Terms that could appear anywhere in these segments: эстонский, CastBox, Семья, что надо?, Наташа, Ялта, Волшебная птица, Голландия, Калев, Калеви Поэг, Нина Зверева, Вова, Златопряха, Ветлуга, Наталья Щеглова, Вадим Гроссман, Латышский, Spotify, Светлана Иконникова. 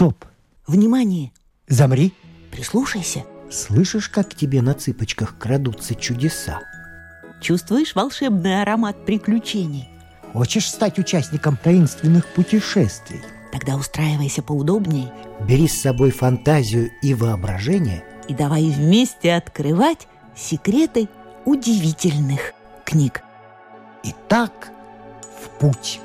Стоп! Внимание! Замри! Прислушайся! Слышишь, как к тебе на цыпочках крадутся чудеса? Чувствуешь волшебный аромат приключений? Хочешь стать участником таинственных путешествий? Тогда устраивайся поудобнее. Бери с собой фантазию и воображение. И давай вместе открывать секреты удивительных книг. Итак, в путь!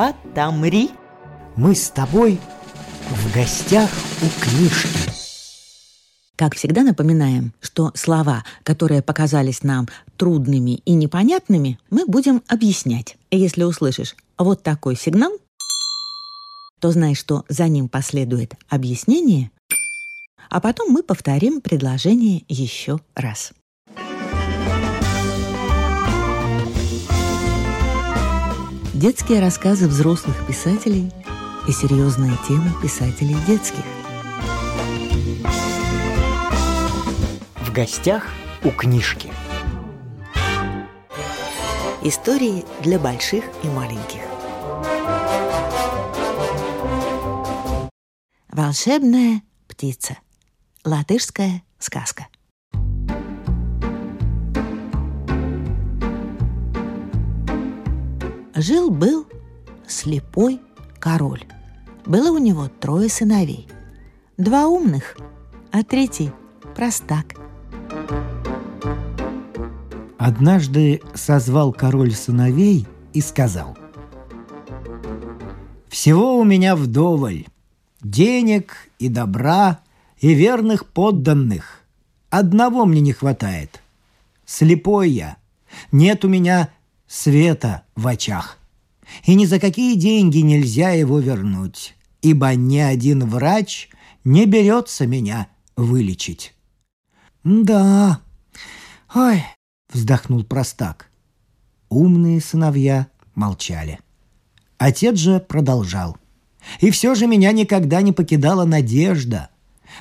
Отомри! Мы с тобой в гостях у книжки. Как всегда напоминаем, что слова, которые показались нам трудными и непонятными, мы будем объяснять. Если услышишь вот такой сигнал, то знай, что за ним последует объяснение, а потом мы повторим предложение еще раз. Детские рассказы взрослых писателей и серьезная тема писателей детских. В гостях у книжки. Истории для больших и маленьких. Волшебная птица. Латышская сказка. Жил-был слепой король. Было у него 3 сыновей. 2 умных, а 3 простак. Однажды созвал король сыновей и сказал: «Всего у меня вдоволь, денег и добра, и верных подданных. Одного мне не хватает. Слепой я, нет у меня света в очах, и ни за какие деньги нельзя его вернуть, ибо ни один врач не берется меня вылечить». «Да, ой», — вздохнул простак. Умные сыновья молчали. Отец же продолжал: «И все же меня никогда не покидала надежда.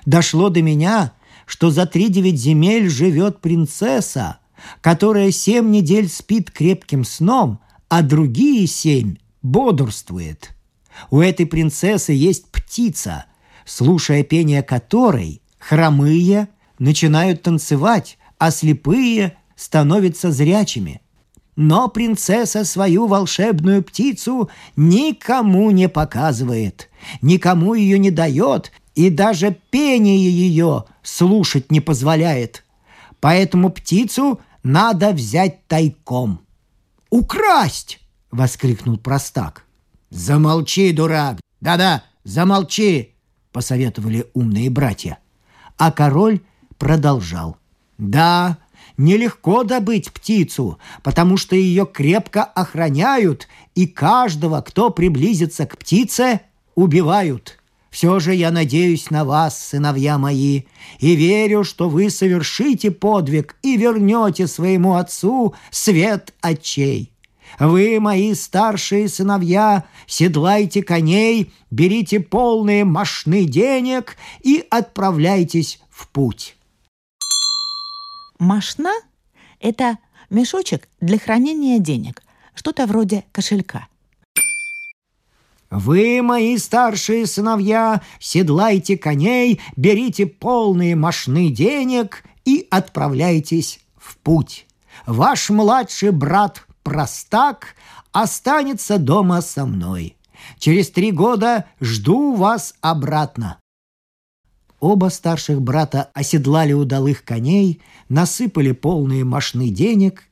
Дошло до меня, что за 3-9 земель живет принцесса, которая 7 недель спит крепким сном, а другие 7 бодрствует. У этой принцессы есть птица, слушая пение которой, хромые начинают танцевать, а слепые становятся зрячими. Но принцесса свою волшебную птицу никому не показывает, никому ее не дает и даже пение ее слушать не позволяет. Поэтому птицу надо взять тайком». «Украсть!» — воскликнул простак. «Замолчи, дурак! Да-да, замолчи!» — посоветовали умные братья. А король продолжал: «Да, нелегко добыть птицу, потому что ее крепко охраняют, и каждого, кто приблизится к птице, убивают. Все же я надеюсь на вас, сыновья мои, и верю, что вы совершите подвиг и вернете своему отцу свет очей. Вы, мои старшие сыновья, седлайте коней, берите полные мошны денег и отправляйтесь в путь». Мошна – это мешочек для хранения денег, что-то вроде кошелька. «Вы, мои старшие сыновья, седлайте коней, берите полные мошны денег и отправляйтесь в путь. Ваш младший брат простак останется дома со мной. Через 3 года жду вас обратно». Оба старших брата оседлали удалых коней, насыпали полные мошны денег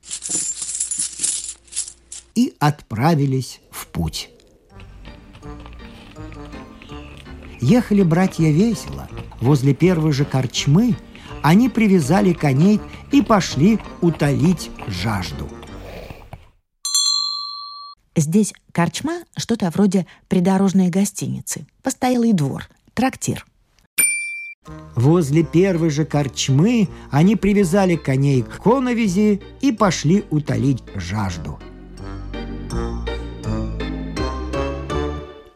и отправились в путь. Ехали братья весело. Возле первой же корчмы они привязали коней и пошли утолить жажду. Здесь корчма – что-то вроде придорожной гостиницы, постоялый двор, трактир. Возле первой же корчмы они привязали коней к коновизи и пошли утолить жажду.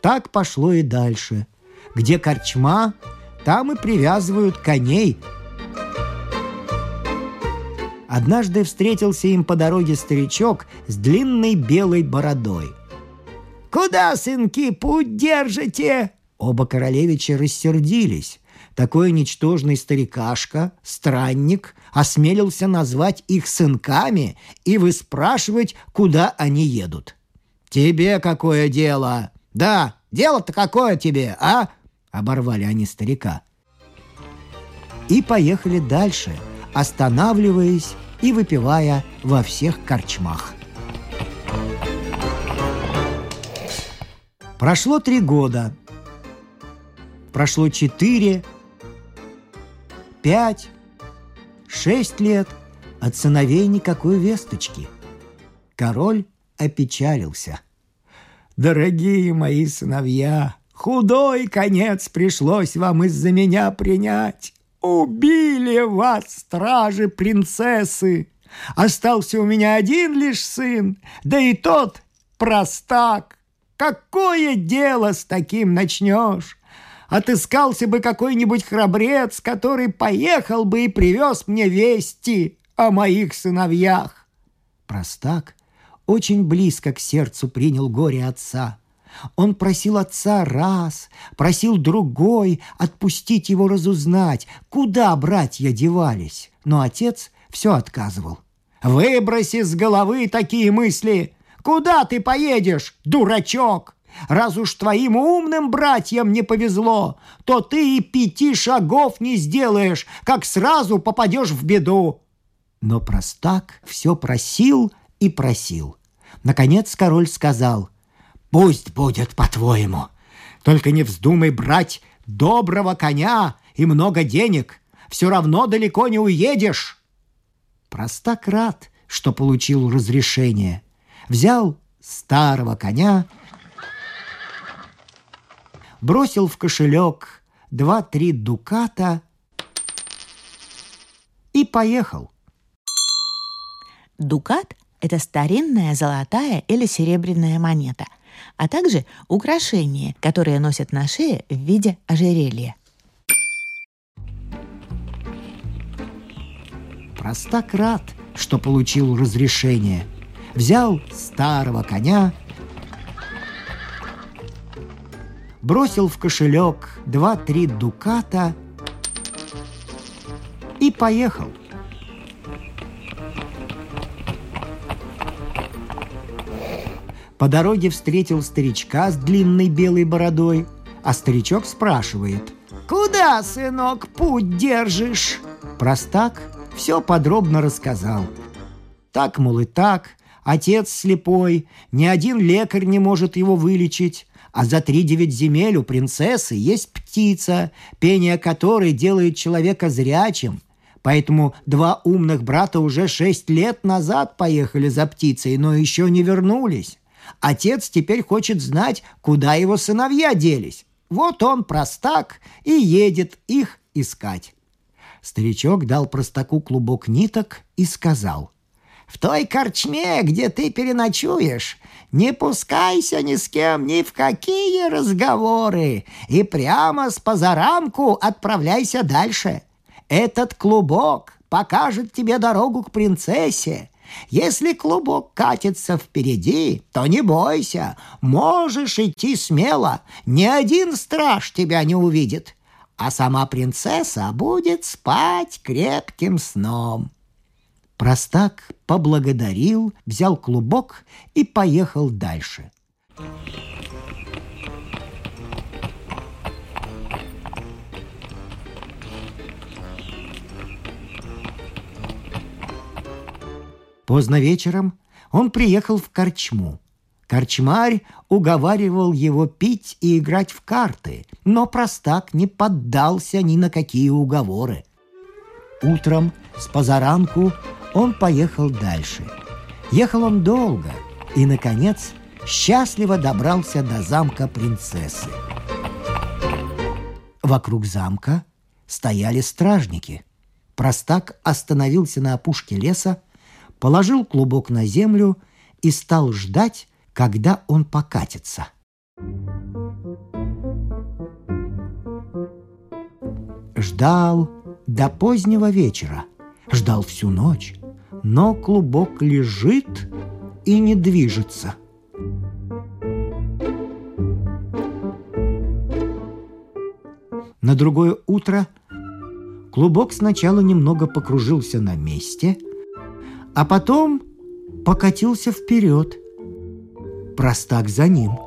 Так пошло и дальше. Где корчма, там и привязывают коней. однажды встретился им по дороге старичок с длинной белой бородой. «Куда, сынки, путь держите?» Оба королевича рассердились. Такой ничтожный старикашка, странник, осмелился назвать их сынками и выспрашивать, куда они едут. «Тебе какое дело?» «Да, дело-то какое тебе, а?» — оборвали они старика. И поехали дальше, останавливаясь и выпивая во всех корчмах. Прошло 3 года. Прошло 4, 5, 6 лет. От сыновей никакой весточки. Король опечалился. «Дорогие мои сыновья, худой конец пришлось вам из-за меня принять. Убили вас стражи принцессы. Остался у меня один лишь сын, да и тот простак. Какое дело с таким начнешь? Отыскался бы какой-нибудь храбрец, который поехал бы и привез мне вести о моих сыновьях». Простак очень близко к сердцу принял горе отца. Он просил отца раз, просил другой отпустить его разузнать, куда братья девались. Но отец все отказывал. «Выбрось из головы такие мысли! Куда ты поедешь, дурачок? Раз уж твоим умным братьям не повезло, то ты и 5 шагов не сделаешь, как сразу попадешь в беду». Но простак все просил и просил. Наконец король сказал: «Пусть будет по-твоему, только не вздумай брать доброго коня и много денег, все равно далеко не уедешь». Простак рад, что получил разрешение. Взял старого коня, бросил в кошелек 2-3 дуката и поехал. Дукат – это старинная золотая или серебряная монета, а также украшение, которое носят на шее в виде ожерелья. Простак рад, что получил разрешение. Взял старого коня, бросил в кошелек 2-3 дуката и поехал. По дороге встретил старичка с длинной белой бородой, а старичок спрашивает: «Куда, сынок, путь держишь?» Простак все подробно рассказал. Так, мол, и так, отец слепой, ни один лекарь не может его вылечить, а за 3-9 земель у принцессы есть птица, пение которой делает человека зрячим. Поэтому 2 умных брата уже 6 лет назад поехали за птицей, но еще не вернулись. Отец теперь хочет знать, куда его сыновья делись. Вот он, простак, и едет их искать». Старичок дал простаку клубок ниток и сказал: «В той корчме, где ты переночуешь, не пускайся ни с кем ни в какие разговоры и прямо с позаранку отправляйся дальше. Этот клубок покажет тебе дорогу к принцессе. Если клубок катится впереди, то не бойся, можешь идти смело, ни один страж тебя не увидит, а сама принцесса будет спать крепким сном». Простак поблагодарил, взял клубок и поехал дальше. Поздно вечером он приехал в корчму. Корчмарь уговаривал его пить и играть в карты, но простак не поддался ни на какие уговоры. Утром спозаранку он поехал дальше. Ехал он долго и, наконец, счастливо добрался до замка принцессы. Вокруг замка стояли стражники. Простак остановился на опушке леса, положил клубок на землю и стал ждать, когда он покатится. Ждал до позднего вечера. Ждал всю ночь, но клубок лежит и не движется. На другое утро клубок сначала немного покружился на месте, а потом покатился вперед. Простак за ним.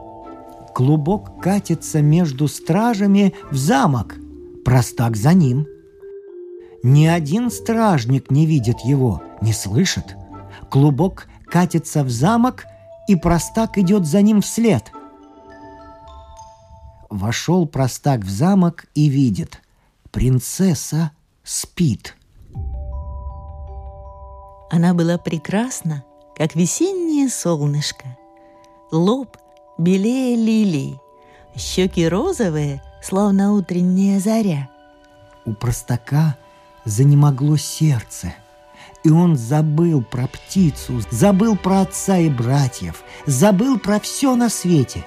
Клубок катится между стражами в замок. Простак за ним. Ни один стражник не видит его, не слышит. Клубок катится в замок, и простак идет за ним вслед. Вошел простак в замок и видит: принцесса спит. Она была прекрасна, как весеннее солнышко. Лоб белее лилии, щеки розовые, словно утренняя заря. У простака занемогло сердце, и он забыл про птицу, забыл про отца и братьев, забыл про все на свете.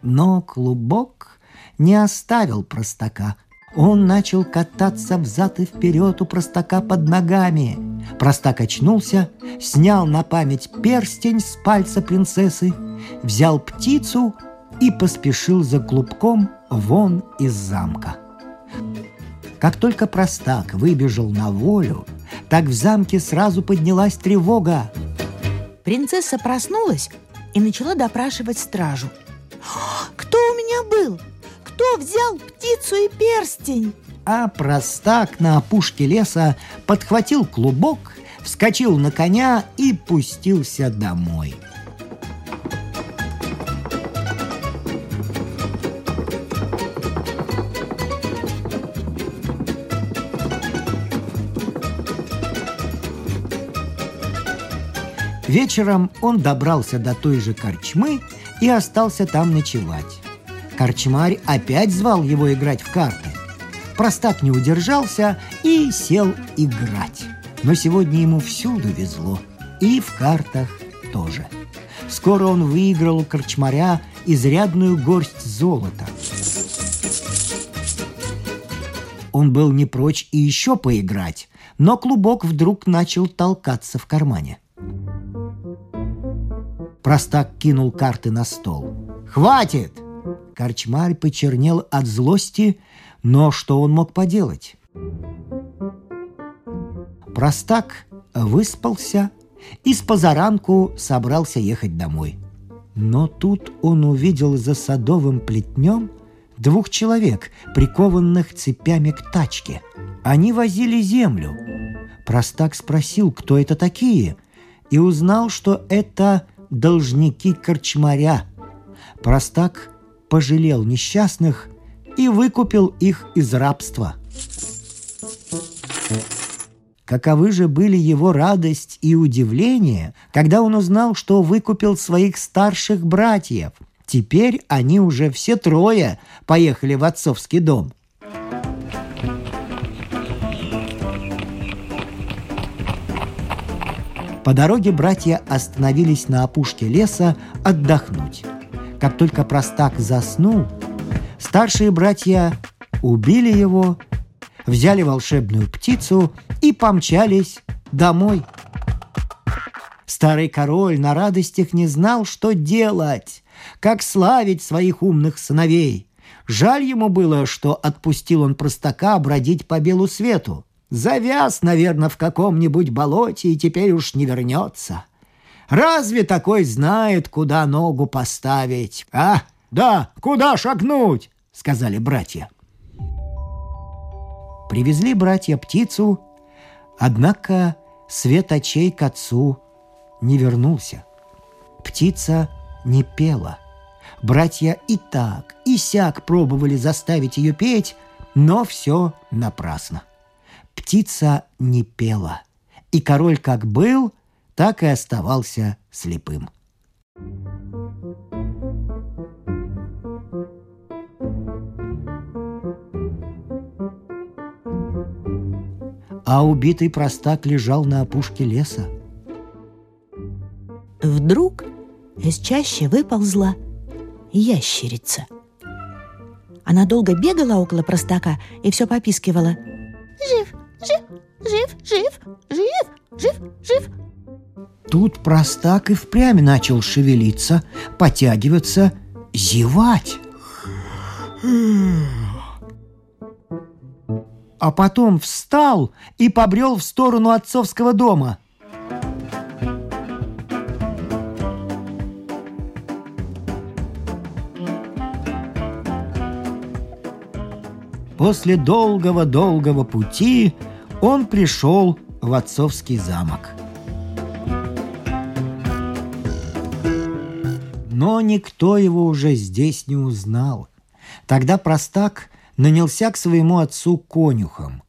Но клубок не оставил простака. Он начал кататься взад и вперед у простака под ногами. Простак очнулся, снял на память перстень с пальца принцессы, взял птицу и поспешил за клубком вон из замка. Как только простак выбежал на волю, так в замке сразу поднялась тревога. Принцесса проснулась и начала допрашивать стражу. «Кто у меня был? Кто взял птицу и перстень?» А простак на опушке леса подхватил клубок, вскочил на коня и пустился домой. Вечером он добрался до той же корчмы и остался там ночевать. Корчмарь опять звал его играть в карты. Простак не удержался и сел играть. Но сегодня ему всюду везло. И в картах тоже. Скоро он выиграл у корчмаря изрядную горсть золота. Он был не прочь и еще поиграть, но клубок вдруг начал толкаться в кармане. Простак кинул карты на стол. «Хватит!» Корчмарь почернел от злости, но что он мог поделать? Простак выспался и спозаранку собрался ехать домой. Но тут он увидел за садовым плетнем двух человек, прикованных цепями к тачке. Они возили землю. Простак спросил, кто это такие, и узнал, что это должники корчмаря. Простак пожалел несчастных и выкупил их из рабства. Каковы же были его радость и удивление, когда он узнал, что выкупил своих старших братьев. Теперь они уже все трое поехали в отцовский дом. По дороге братья остановились на опушке леса отдохнуть. Как только простак заснул, старшие братья убили его, взяли волшебную птицу и помчались домой. Старый король на радостях не знал, что делать, как славить своих умных сыновей. Жаль ему было, что отпустил он простака бродить по белу свету. Завяз, наверное, в каком-нибудь болоте и теперь уж не вернется. Разве такой знает, куда ногу поставить? А, да, куда шагнуть, сказали братья. Привезли братья птицу, однако свет очей к отцу не вернулся. Птица не пела. Братья и так, и сяк пробовали заставить ее петь, но все напрасно. Птица не пела, и король как был, так и оставался слепым. А убитый простак лежал на опушке леса. Вдруг из чащи выползла ящерица. Она долго бегала около простака и все попискивала. жив, жив, жив, жив, жив, жив, жив. Тут простак и впрямь начал шевелиться, потягиваться, зевать. А потом встал и побрел в сторону отцовского дома. После долгого-долгого пути он пришел в отцовский замок. Но никто его уже здесь не узнал. Тогда простак нанялся к своему отцу конюхом.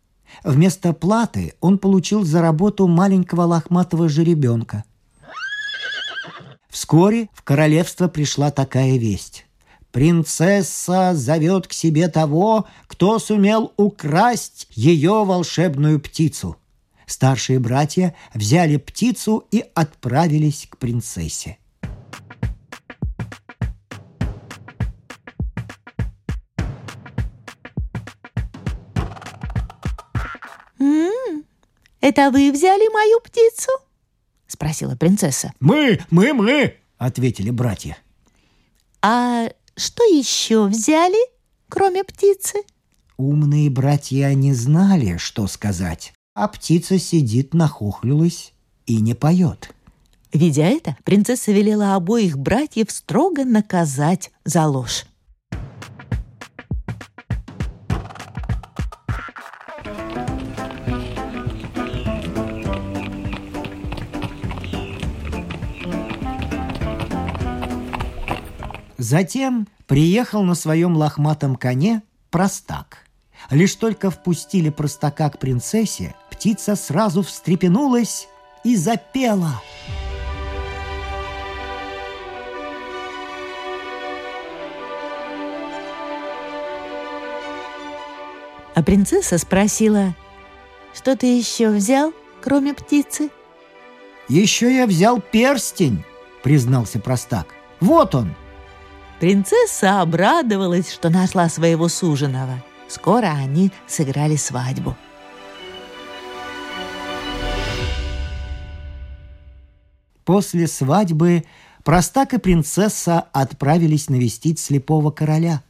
Вместо платы он получил за работу маленького лохматого жеребенка. Вскоре в королевство пришла такая весть. Принцесса зовет к себе того, кто сумел украсть ее волшебную птицу. Старшие братья взяли птицу и отправились к принцессе. «Это вы взяли мою птицу?» – спросила принцесса. «Мы!» – ответили братья. «А что еще взяли, кроме птицы?» Умные братья не знали, что сказать, а птица сидит, нахохлилась и не поет. Видя это, принцесса велела обоих братьев строго наказать за ложь. Затем приехал на своем лохматом коне простак. Лишь только впустили простака к принцессе, птица сразу встрепенулась и запела. А принцесса спросила: «Что ты еще взял, кроме птицы?» «Еще я взял перстень», — признался простак. «Вот он!» Принцесса обрадовалась, что нашла своего суженого. Скоро они сыграли свадьбу. После свадьбы простак и принцесса отправились навестить слепого короля.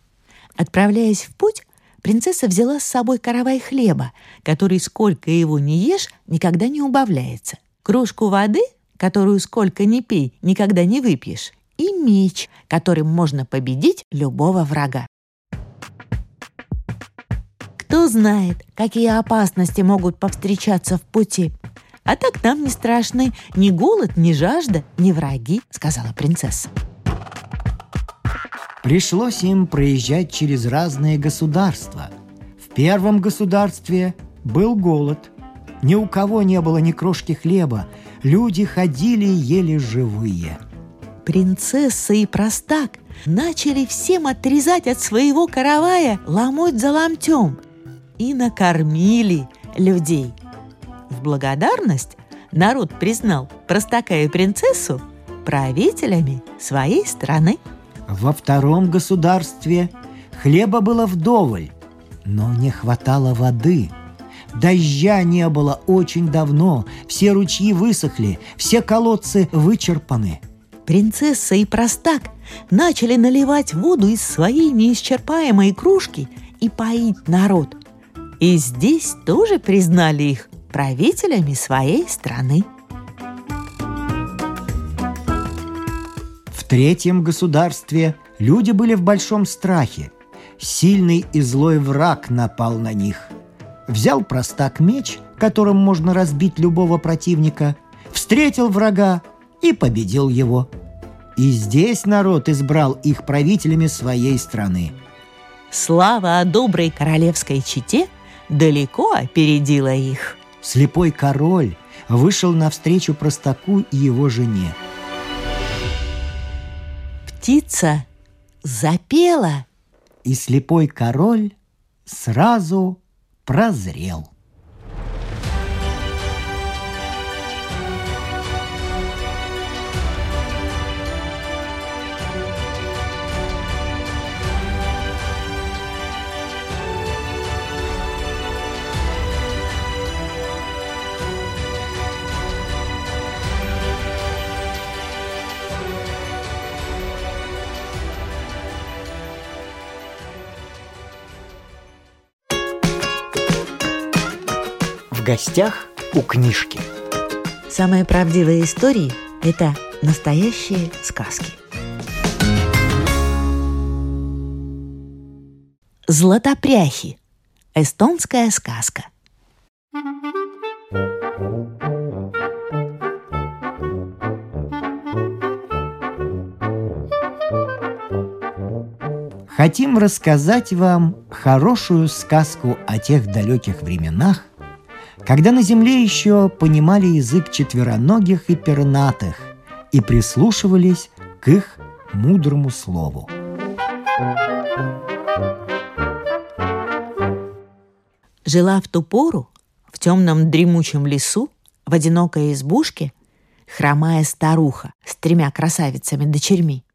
Отправляясь в путь, принцесса взяла с собой каравай хлеба, который, сколько его не ешь, никогда не убавляется, кружку воды, которую, сколько не пей, никогда не выпьешь, и меч, которым можно победить любого врага. Кто знает, какие опасности могут повстречаться в пути. А так нам не страшны ни голод, ни жажда, ни враги, сказала принцесса. Пришлось им проезжать через разные государства. В первом государстве был голод. Ни у кого не было ни крошки хлеба. Люди ходили еле живые. Принцесса и простак начали всем отрезать от своего каравая ломоть за ломтем и накормили людей. В благодарность народ признал простака и принцессу правителями своей страны. Во втором государстве хлеба было вдоволь, но не хватало воды. Дождя не было очень давно, все ручьи высохли, все колодцы вычерпаны. Принцесса и простак начали наливать воду из своей неисчерпаемой кружки и поить народ. И здесь тоже признали их правителями своей страны. В третьем государстве люди были в большом страхе. Сильный и злой враг напал на них. Взял простак меч, которым можно разбить любого противника, встретил врага и победил его. И здесь народ избрал их правителями своей страны. Слава о доброй королевской чете далеко опередила их. Слепой король вышел навстречу простаку и его жене. Птица запела, и слепой король сразу прозрел. гостях у книжки. Самые правдивые истории – это настоящие сказки. Златопряхи. Эстонская сказка. Хотим рассказать вам хорошую сказку о тех далеких временах, когда на земле еще понимали язык четвероногих и пернатых и прислушивались к их мудрому слову. Жила в ту пору в темном дремучем лесу в одинокой избушке хромая старуха с тремя красавицами-дочерьми.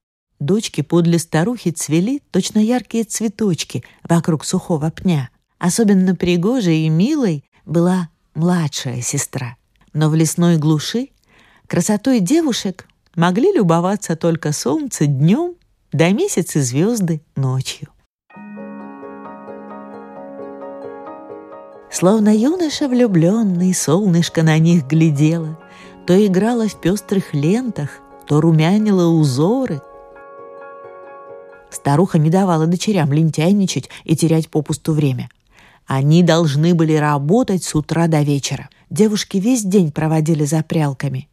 Дочки подле старухи цвели точно яркие цветочки вокруг сухого пня. Особенно пригожей и милой была младшая сестра. Но в лесной глуши красотой девушек могли любоваться только солнце днем, да месяц и звезды ночью. Словно юноша влюбленный, солнышко на них глядело, то играло в пестрых лентах, то румянило узоры. Старуха не давала дочерям лентяйничать и терять попусту время. Они должны были работать с утра до вечера. Девушки весь день проводили за прялками.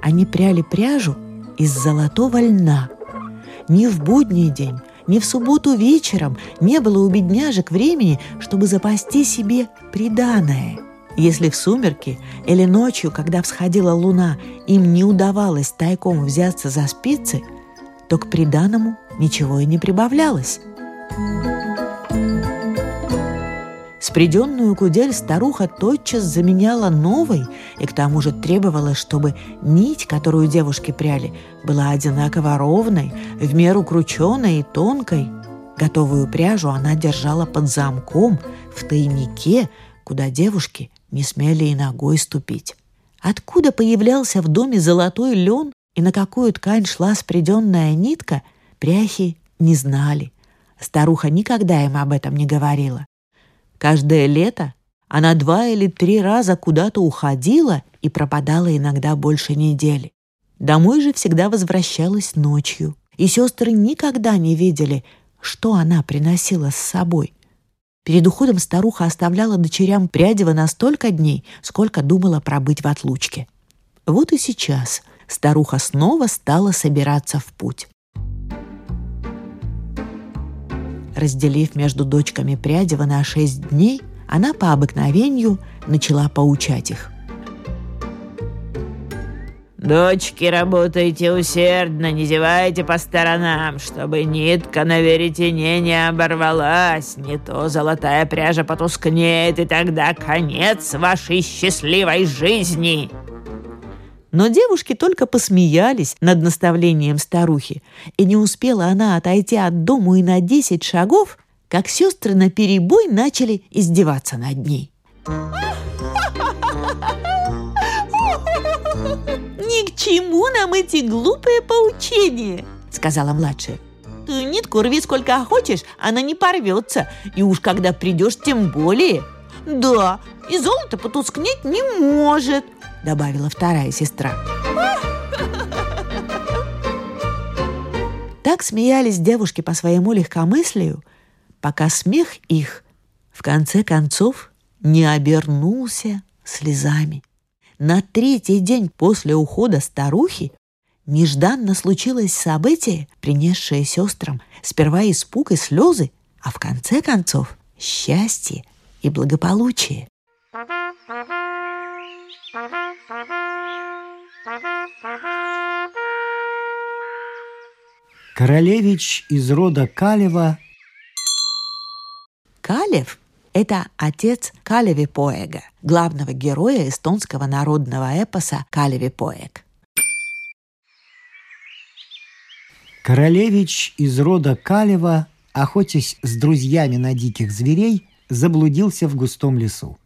Они пряли пряжу из золотого льна. Ни в будний день, ни в субботу вечером не было у бедняжек времени, чтобы запасти себе приданое. Если в сумерки или ночью, когда всходила луна, им не удавалось тайком взяться за спицы, то к приданому ничего и не прибавлялось. Спряденную кудель старуха тотчас заменяла новой и к тому же требовала, чтобы нить, которую девушки пряли, была одинаково ровной, в меру крученой и тонкой. Готовую пряжу она держала под замком, в тайнике, куда девушки не смели и ногой ступить. Откуда появлялся в доме золотой лен и на какую ткань шла спряденная нитка, пряхи не знали. Старуха никогда им об этом не говорила. Каждое лето она 2 или 3 раза куда-то уходила и пропадала иногда больше недели. Домой же всегда возвращалась ночью, и сестры никогда не видели, что она приносила с собой. Перед уходом старуха оставляла дочерям прядево на столько дней, сколько думала пробыть в отлучке. Вот и сейчас старуха снова стала собираться в путь. Разделив между дочками прядево на 6 дней, она по обыкновению начала поучать их. «Дочки, работайте усердно, не зевайте по сторонам, чтобы нитка на веретене не оборвалась, не то золотая пряжа потускнеет, и тогда конец вашей счастливой жизни». Но девушки только посмеялись над наставлением старухи, и не успела она отойти от дому и на 10 шагов, как сестры наперебой начали издеваться над ней. «Ни к чему нам эти глупые поучения», — сказала младшая. «Ты нитку рви сколько хочешь, она не порвется, и уж когда придешь, тем более». «Да, и золото потускнеть не может», — добавила вторая сестра. Так смеялись девушки по своему легкомыслию, пока смех их в конце концов не обернулся слезами. На 3-й день после ухода старухи нежданно случилось событие, принесшее сестрам сперва испуг и слезы, а в конце концов счастье и благополучие. Королевич из рода Калева. Калев – это отец Калеви Поэга, главного героя эстонского народного эпоса «Калеви Поэг». Королевич из рода Калева, охотясь с друзьями на диких зверей, заблудился в густом лесу.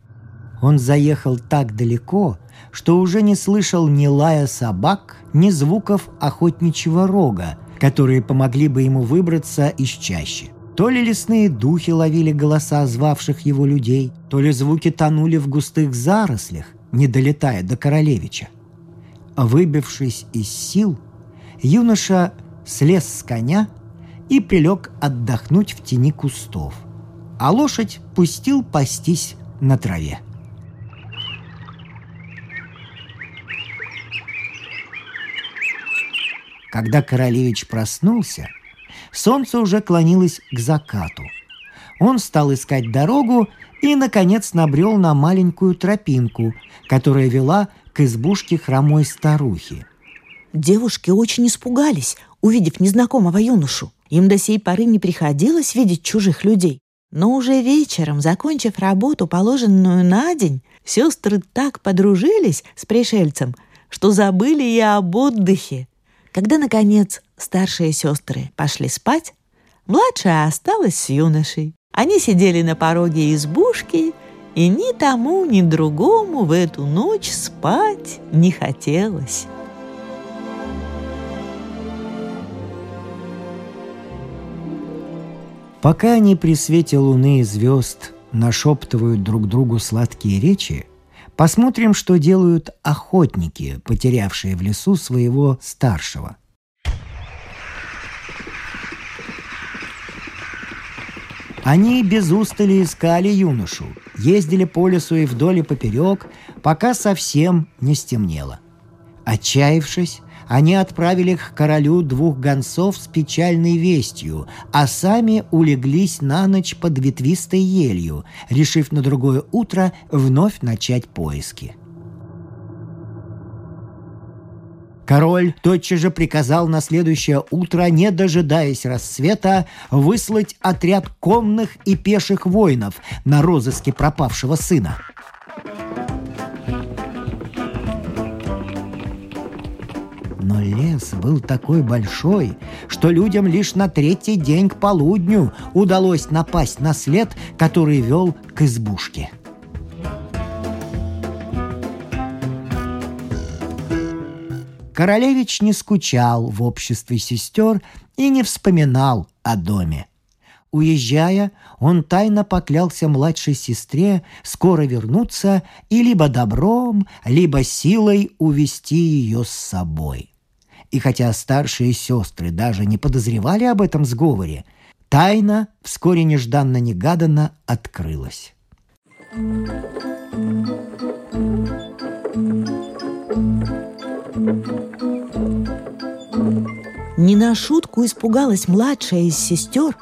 Он заехал так далеко, что уже не слышал ни лая собак, ни звуков охотничьего рога, которые помогли бы ему выбраться из чащи. То ли лесные духи ловили голоса звавших его людей, то ли звуки тонули в густых зарослях, не долетая до Королевича. Выбившись из сил, юноша слез с коня и прилег отдохнуть в тени кустов, а лошадь пустил пастись на траве. Когда Королевич проснулся, солнце уже клонилось к закату. Он стал искать дорогу и, наконец, набрел на маленькую тропинку, которая вела к избушке хромой старухи. Девушки очень испугались, увидев незнакомого юношу. Им до сей поры не приходилось видеть чужих людей. Но уже вечером, закончив работу, положенную на день, сестры так подружились с пришельцем, что забыли и об отдыхе. Когда, наконец, старшие сестры пошли спать, младшая осталась с юношей. Они сидели на пороге избушки, и ни тому, ни другому в эту ночь спать не хотелось. Пока они при свете луны и звезд нашептывают друг другу сладкие речи, посмотрим, что делают охотники, потерявшие в лесу своего старшего. Они без устали искали юношу, ездили по лесу и вдоль и поперек, пока совсем не стемнело. Отчаявшись, они отправили к королю двух гонцов с печальной вестью, а сами улеглись на ночь под ветвистой елью, решив на другое утро вновь начать поиски. Король тотчас же приказал на следующее утро, не дожидаясь рассвета, выслать отряд конных и пеших воинов на розыске пропавшего сына. Но лес был такой большой, что людям лишь на третий день к полудню удалось напасть на след, который вел к избушке. Королевич не скучал в обществе сестер и не вспоминал о доме. Уезжая, он тайно поклялся младшей сестре скоро вернуться и либо добром, либо силой увести ее с собой. И хотя старшие сестры даже не подозревали об этом сговоре, тайна вскоре нежданно-негаданно открылась. Не на шутку испугалась младшая из сестер,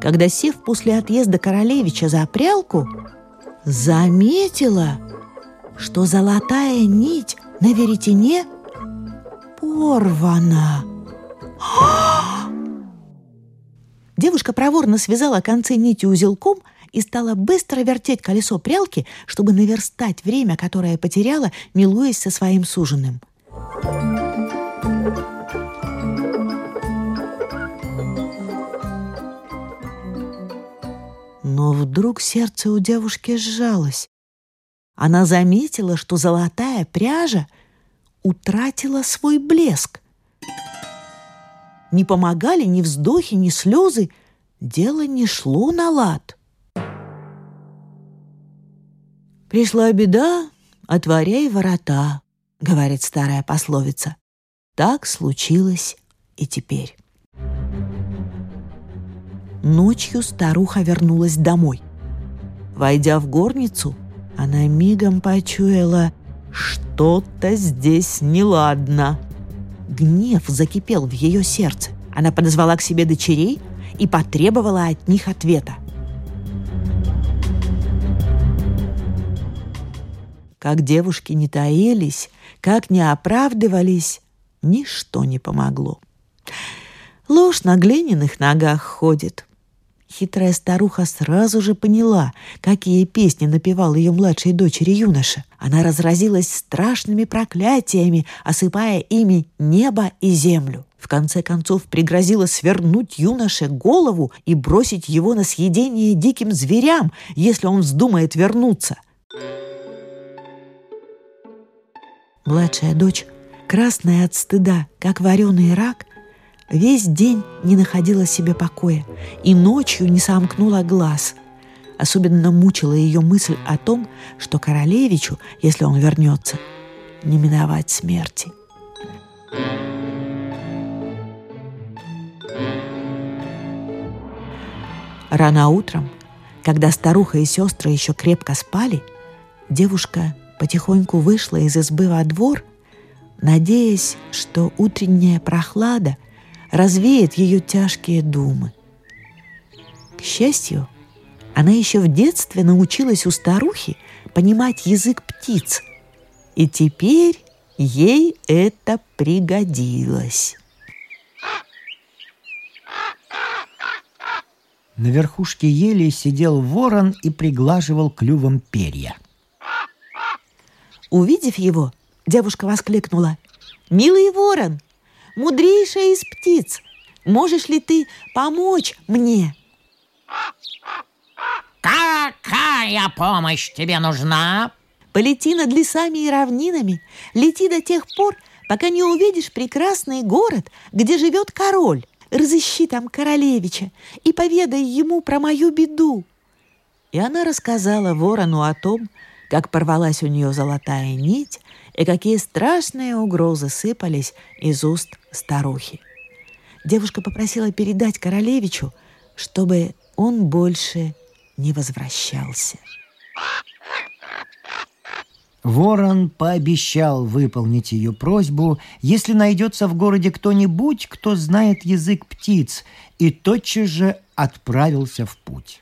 когда, сев после отъезда Королевича за прялку, заметила, что золотая нить на веретене порвана. Девушка проворно связала концы нити узелком и стала быстро вертеть колесо прялки, чтобы наверстать время, которое потеряла, милуясь со своим суженым. Но вдруг сердце у девушки сжалось. Она заметила, что золотая пряжа утратила свой блеск. Не помогали ни вздохи, ни слезы. Дело не шло на лад. «Пришла беда, отворяй ворота», — говорит старая пословица. Так случилось и теперь. Ночью старуха вернулась домой. Войдя в горницу, она мигом почуяла, что-то здесь неладно. Гнев закипел в ее сердце. Она подозвала к себе дочерей и потребовала от них ответа. Как девушки не таились, как не оправдывались, ничто не помогло. Ложь на глиняных ногах ходит. Хитрая старуха сразу же поняла, какие песни напевал ее младшей дочери юноша. Она разразилась страшными проклятиями, осыпая ими небо и землю. В конце концов пригрозила свернуть юноше голову и бросить его на съедение диким зверям, если он вздумает вернуться. Младшая дочь, красная от стыда, как вареный рак, весь день не находила себе покоя и ночью не сомкнула глаз. Особенно мучила ее мысль о том, что королевичу, если он вернется, не миновать смерти. Рано утром, когда старуха и сестры еще крепко спали, девушка потихоньку вышла из избы во двор, надеясь, что утренняя прохлада развеет ее тяжкие думы. К счастью, она еще в детстве научилась у старухи понимать язык птиц, и теперь ей это пригодилось. На верхушке ели сидел ворон и приглаживал клювом перья. Увидев его, девушка воскликнула: «Милый ворон, мудрейшая из птиц, можешь ли ты помочь мне?» «Какая помощь тебе нужна?» «Полети над лесами и равнинами, лети до тех пор, пока не увидишь прекрасный город, где живет король. Разыщи там королевича и поведай ему про мою беду». И она рассказала ворону о том, как порвалась у нее золотая нить и какие страшные угрозы сыпались из уст старухи. Девушка попросила передать королевичу, чтобы он больше не возвращался. Ворон пообещал выполнить ее просьбу, если найдется в городе кто-нибудь, кто знает язык птиц, и тотчас же отправился в путь.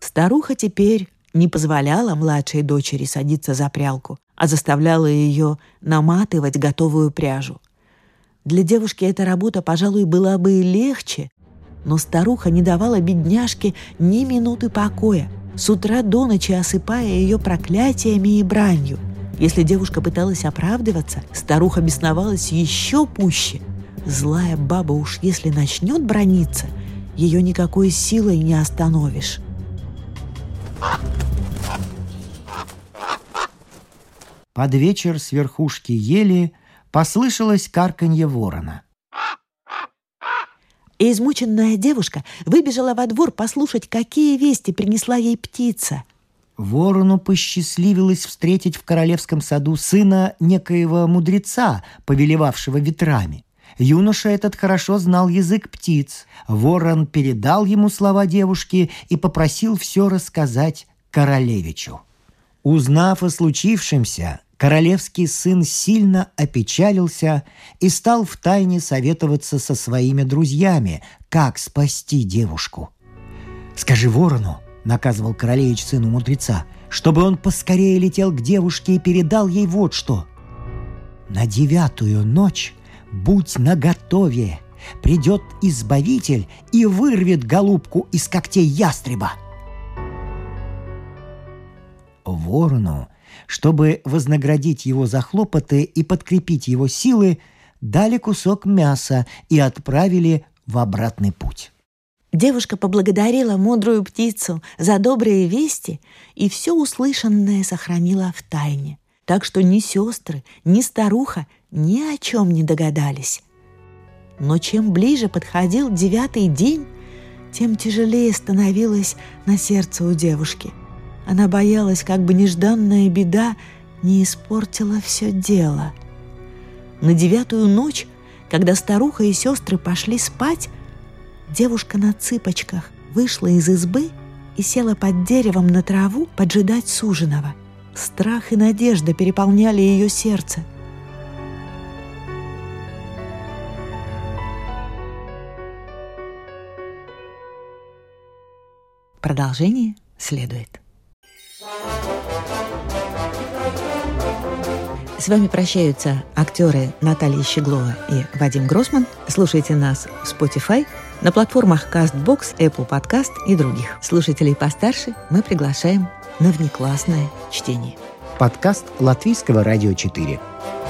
Старуха теперь не позволяла младшей дочери садиться за прялку, а заставляла ее наматывать готовую пряжу. Для девушки эта работа, пожалуй, была бы и легче, но старуха не давала бедняжке ни минуты покоя, с утра до ночи осыпая ее проклятиями и бранью. Если девушка пыталась оправдываться, старуха бесновалась еще пуще. Злая баба уж если начнет браниться, ее никакой силой не остановишь. Под вечер с верхушки ели послышалось карканье ворона. И измученная девушка выбежала во двор послушать, какие вести принесла ей птица. Ворону посчастливилось встретить в королевском саду сына некоего мудреца, повелевавшего ветрами. Юноша этот хорошо знал язык птиц. Ворон передал ему слова девушки и попросил все рассказать королевичу. Узнав о случившемся, королевский сын сильно опечалился и стал втайне советоваться со своими друзьями, как спасти девушку. «Скажи ворону, — наказывал королевич сыну мудреца, — чтобы он поскорее летел к девушке и передал ей вот что. На 9-ю ночь будь наготове, придет избавитель и вырвет голубку из когтей ястреба». Ворону, чтобы вознаградить его за хлопоты и подкрепить его силы, дали кусок мяса и отправили в обратный путь. Девушка поблагодарила мудрую птицу за добрые вести и все услышанное сохранила в тайне, так что ни сестры, ни старуха ни о чем не догадались. Но чем ближе подходил 9-й день, тем тяжелее становилось на сердце у девушки. Она боялась, как бы нежданная беда не испортила все дело. На 9-ю ночь, когда старуха и сестры пошли спать, девушка на цыпочках вышла из избы и села под деревом на траву поджидать суженого. Страх и надежда переполняли ее сердце. Продолжение следует. С вами прощаются актеры Наталья Щеглова и Вадим Гроссман. Слушайте нас в Spotify, на платформах CastBox, Apple Podcast и других. Слушателей постарше мы приглашаем на внеклассное чтение. Подкаст Латвийского радио 4.